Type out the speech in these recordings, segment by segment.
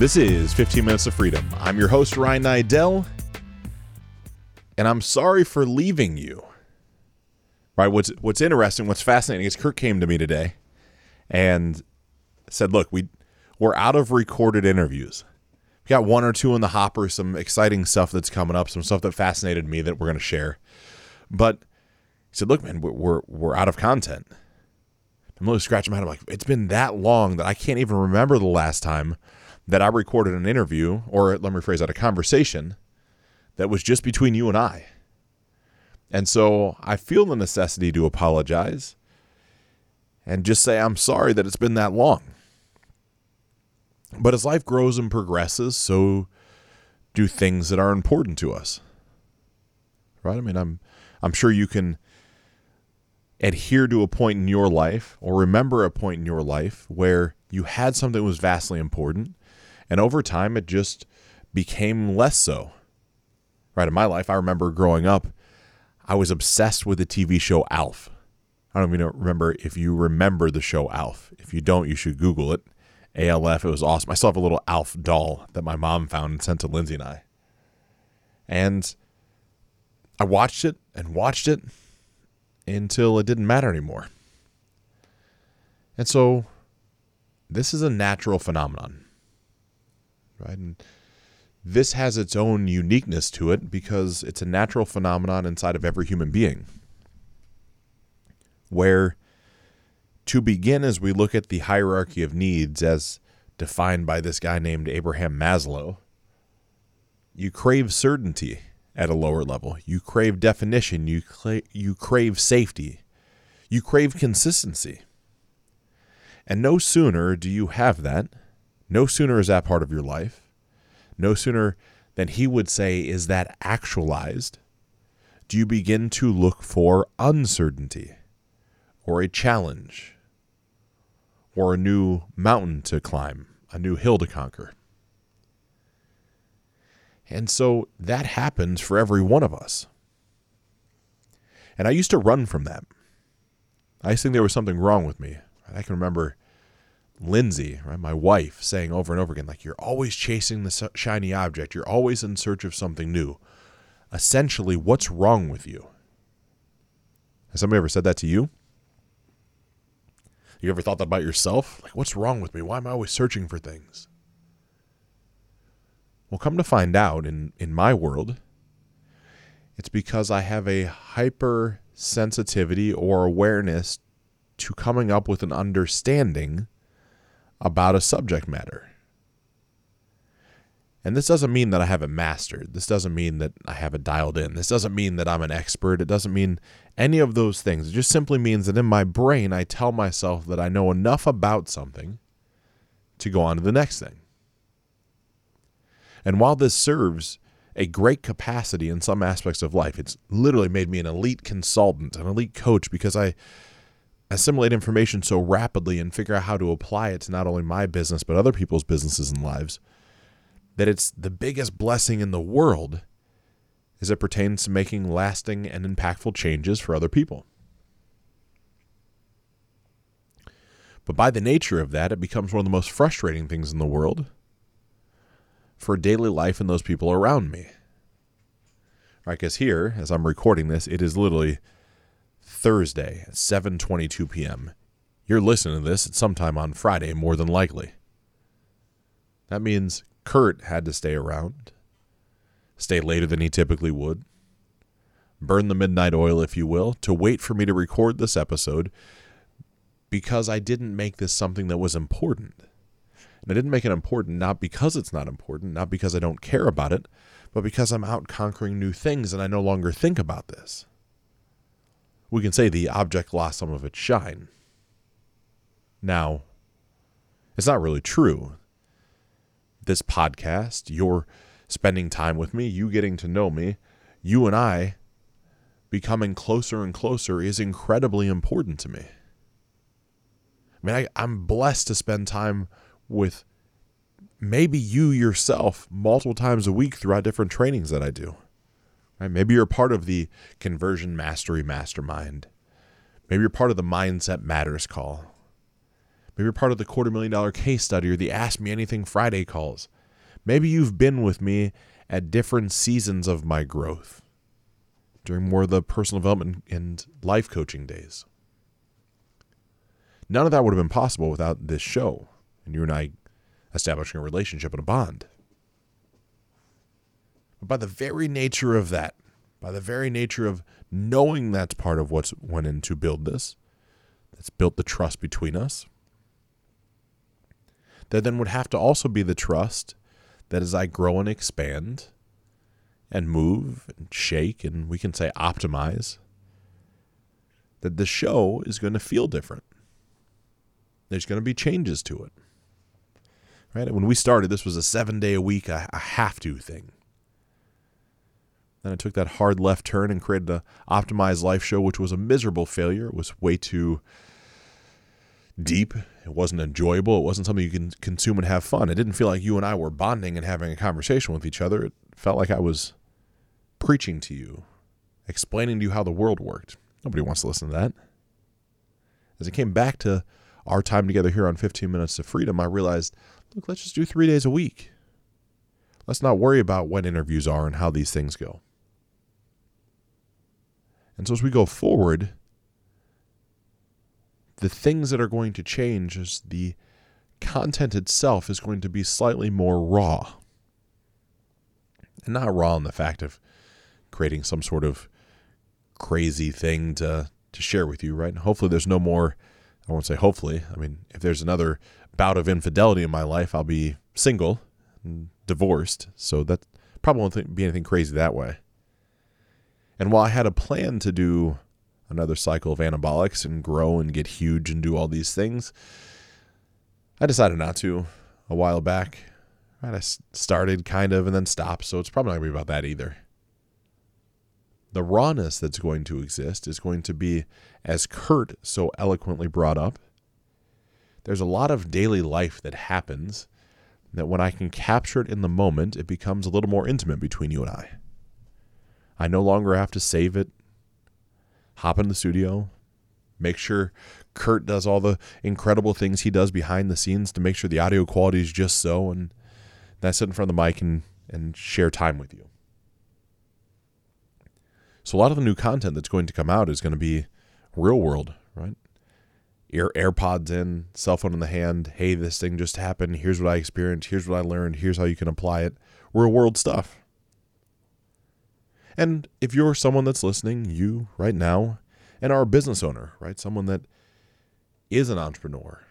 This is 15 Minutes of Freedom. I'm your host, Ryan Nidell, and I'm sorry for leaving you. Right? What's interesting, what's fascinating is Kirk came to me today and said, look, we're out of recorded interviews. We got one or two in the hopper, some exciting stuff that's coming up, some stuff that fascinated me that we're going to share. But he said, look, man, we're out of content. I'm really scratching my head. I'm like, it's been that long that I can't even remember the last time that I recorded an interview, or let me rephrase that, a conversation that was just between you and I. And so I feel the necessity to apologize and just say, I'm sorry that it's been that long. But as life grows and progresses, so do things that are important to us. Right? I mean, I'm sure you can adhere to a point in your life or remember a point in your life where you had something that was vastly important, and over time it just became less so. Right? In my life, I remember growing up, I was obsessed with the TV show Alf. I don't even remember if you remember the show Alf. If you don't, you should Google it. ALF, it was awesome. I still have a little Alf doll that my mom found and sent to Lindsay and I. And I watched it until it didn't matter anymore. And so this is a natural phenomenon, right? And this has its own uniqueness to it because it's a natural phenomenon inside of every human being, where to begin, as we look at the hierarchy of needs as defined by this guy named Abraham Maslow, you crave certainty at a lower level. You crave definition. You crave safety. You crave consistency. And no sooner do you have that, no sooner is that part of your life, no sooner than he would say is that actualized, do you begin to look for uncertainty or a challenge, or a new mountain to climb, a new hill to conquer. And so that happens for every one of us. And I used to run from that. I used to think there was something wrong with me. I can remember Lindsay, right, my wife, saying over and over again, like, you're always chasing the shiny object. You're always in search of something new. Essentially, what's wrong with you? Has somebody ever said that to you? You ever thought that about yourself? Like, what's wrong with me? Why am I always searching for things? Well, come to find out, in my world, it's because I have a hypersensitivity or awareness to coming up with an understanding about a subject matter. And this doesn't mean that I have it mastered. This doesn't mean that I have it dialed in. This doesn't mean that I'm an expert. It doesn't mean any of those things. It just simply means that in my brain, I tell myself that I know enough about something to go on to the next thing. And while this serves a great capacity in some aspects of life, it's literally made me an elite consultant, an elite coach, because I assimilate information so rapidly and figure out how to apply it to not only my business, but other people's businesses and lives, that it's the biggest blessing in the world as it pertains to making lasting and impactful changes for other people. But by the nature of that, it becomes one of the most frustrating things in the world for daily life and those people around me. Right, because here, as I'm recording this, it is literally Thursday at 7:22 p.m. You're listening to this at sometime on Friday, more than likely. That means Kurt had to stay around, stay later than he typically would, burn the midnight oil, if you will, to wait for me to record this episode because I didn't make this something that was important. And I didn't make it important not because it's not important, not because I don't care about it, but because I'm out conquering new things and I no longer think about this. We can say the object lost some of its shine. Now, it's not really true. This podcast, you're spending time with me, you getting to know me, you and I becoming closer and closer is incredibly important to me. I mean, I'm blessed to spend time with maybe you yourself multiple times a week throughout different trainings that I do. Right? Maybe you're part of the Conversion Mastery Mastermind. Maybe you're part of the Mindset Matters call. Maybe you're part of the $250,000 case study or the Ask Me Anything Friday calls. Maybe you've been with me at different seasons of my growth during more of the personal development and life coaching days. None of that would have been possible without this show and you and I establishing a relationship and a bond. But by the very nature of that, by the very nature of knowing that's part of what's went in to build this, that's built the trust between us, there then would have to also be the trust that as I grow and expand and move and shake and we can say optimize, that the show is going to feel different. There's going to be changes to it. Right? When we started, this was a 7-day-a-week, a have-to thing. Then I took that hard left turn and created the Optimized Life Show, which was a miserable failure. It was way too deep. It wasn't enjoyable. It wasn't something you can consume and have fun. It didn't feel like you and I were bonding and having a conversation with each other. It felt like I was preaching to you, explaining to you how the world worked. Nobody wants to listen to that. As it came back to our time together here on 15 Minutes of Freedom, I realized, look, let's just do 3 days a week. Let's not worry about what interviews are and how these things go. And so as we go forward, the things that are going to change is the content itself is going to be slightly more raw. And not raw in the fact of creating some sort of crazy thing to share with you, right? And hopefully there's no more. I won't say hopefully. I mean, if there's another bout of infidelity in my life, I'll be single and divorced. So that probably won't be anything crazy that way. And while I had a plan to do another cycle of anabolics and grow and get huge and do all these things, I decided not to a while back. Right? I started kind of and then stopped. So it's probably not going to be about that either. The rawness that's going to exist is going to be, as Kurt so eloquently brought up, there's a lot of daily life that happens that when I can capture it in the moment, it becomes a little more intimate between you and I. I no longer have to save it, hop in the studio, make sure Kurt does all the incredible things he does behind the scenes to make sure the audio quality is just so, and then I sit in front of the mic and share time with you. So a lot of the new content that's going to come out is going to be real world, right? AirPods in, cell phone in the hand. Hey, this thing just happened. Here's what I experienced. Here's what I learned. Here's how you can apply it. Real world stuff. And if you're someone that's listening, you right now, and are a business owner, right? Someone that is an entrepreneur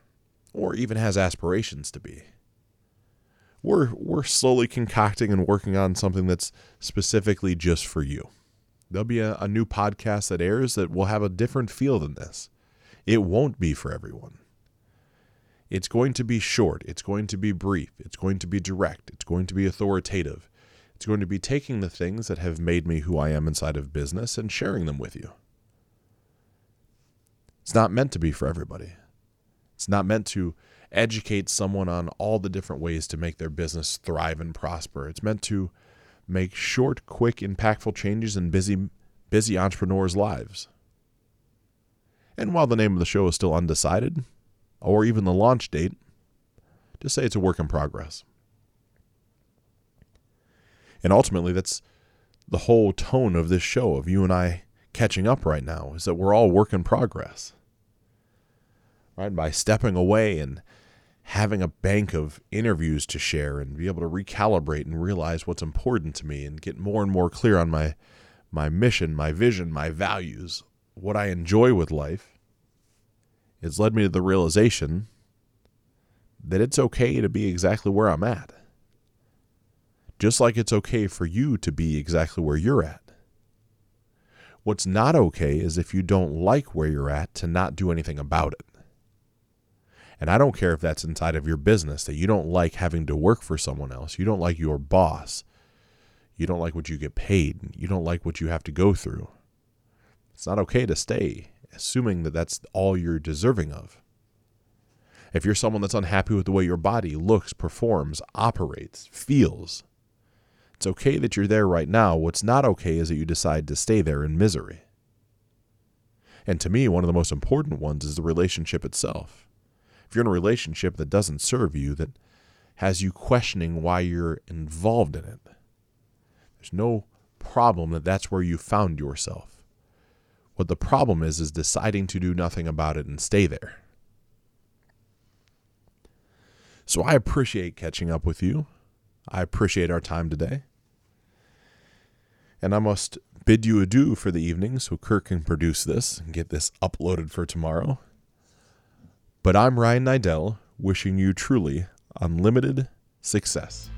or even has aspirations to be. We're slowly concocting and working on something that's specifically just for you. There'll be a new podcast that airs that will have a different feel than this. It won't be for everyone. It's going to be short. It's going to be brief. It's going to be direct. It's going to be authoritative. It's going to be taking the things that have made me who I am inside of business and sharing them with you. It's not meant to be for everybody. It's not meant to educate someone on all the different ways to make their business thrive and prosper. It's meant to make short, quick, impactful changes in busy entrepreneurs' lives. And while the name of the show is still undecided, or even the launch date, just say it's a work in progress. And ultimately, that's the whole tone of this show, of you and I catching up right now, is that we're all work in progress. Right? By stepping away and having a bank of interviews to share and be able to recalibrate and realize what's important to me and get more and more clear on my mission, my vision, my values, what I enjoy with life, it's led me to the realization that it's okay to be exactly where I'm at. Just like it's okay for you to be exactly where you're at. What's not okay is if you don't like where you're at to not do anything about it. And I don't care if that's inside of your business, that you don't like having to work for someone else. You don't like your boss. You don't like what you get paid. You don't like what you have to go through. It's not okay to stay, assuming that that's all you're deserving of. If you're someone that's unhappy with the way your body looks, performs, operates, feels, it's okay that you're there right now. What's not okay is that you decide to stay there in misery. And to me, one of the most important ones is the relationship itself. if you're in a relationship that doesn't serve you, that has you questioning why you're involved in it, there's no problem that that's where you found yourself. What the problem is deciding to do nothing about it and stay there. So I appreciate catching up with you. I appreciate our time today. And I must bid you adieu for the evening so Kirk can produce this and get this uploaded for tomorrow. But I'm Ryan Nidell, wishing you truly unlimited success.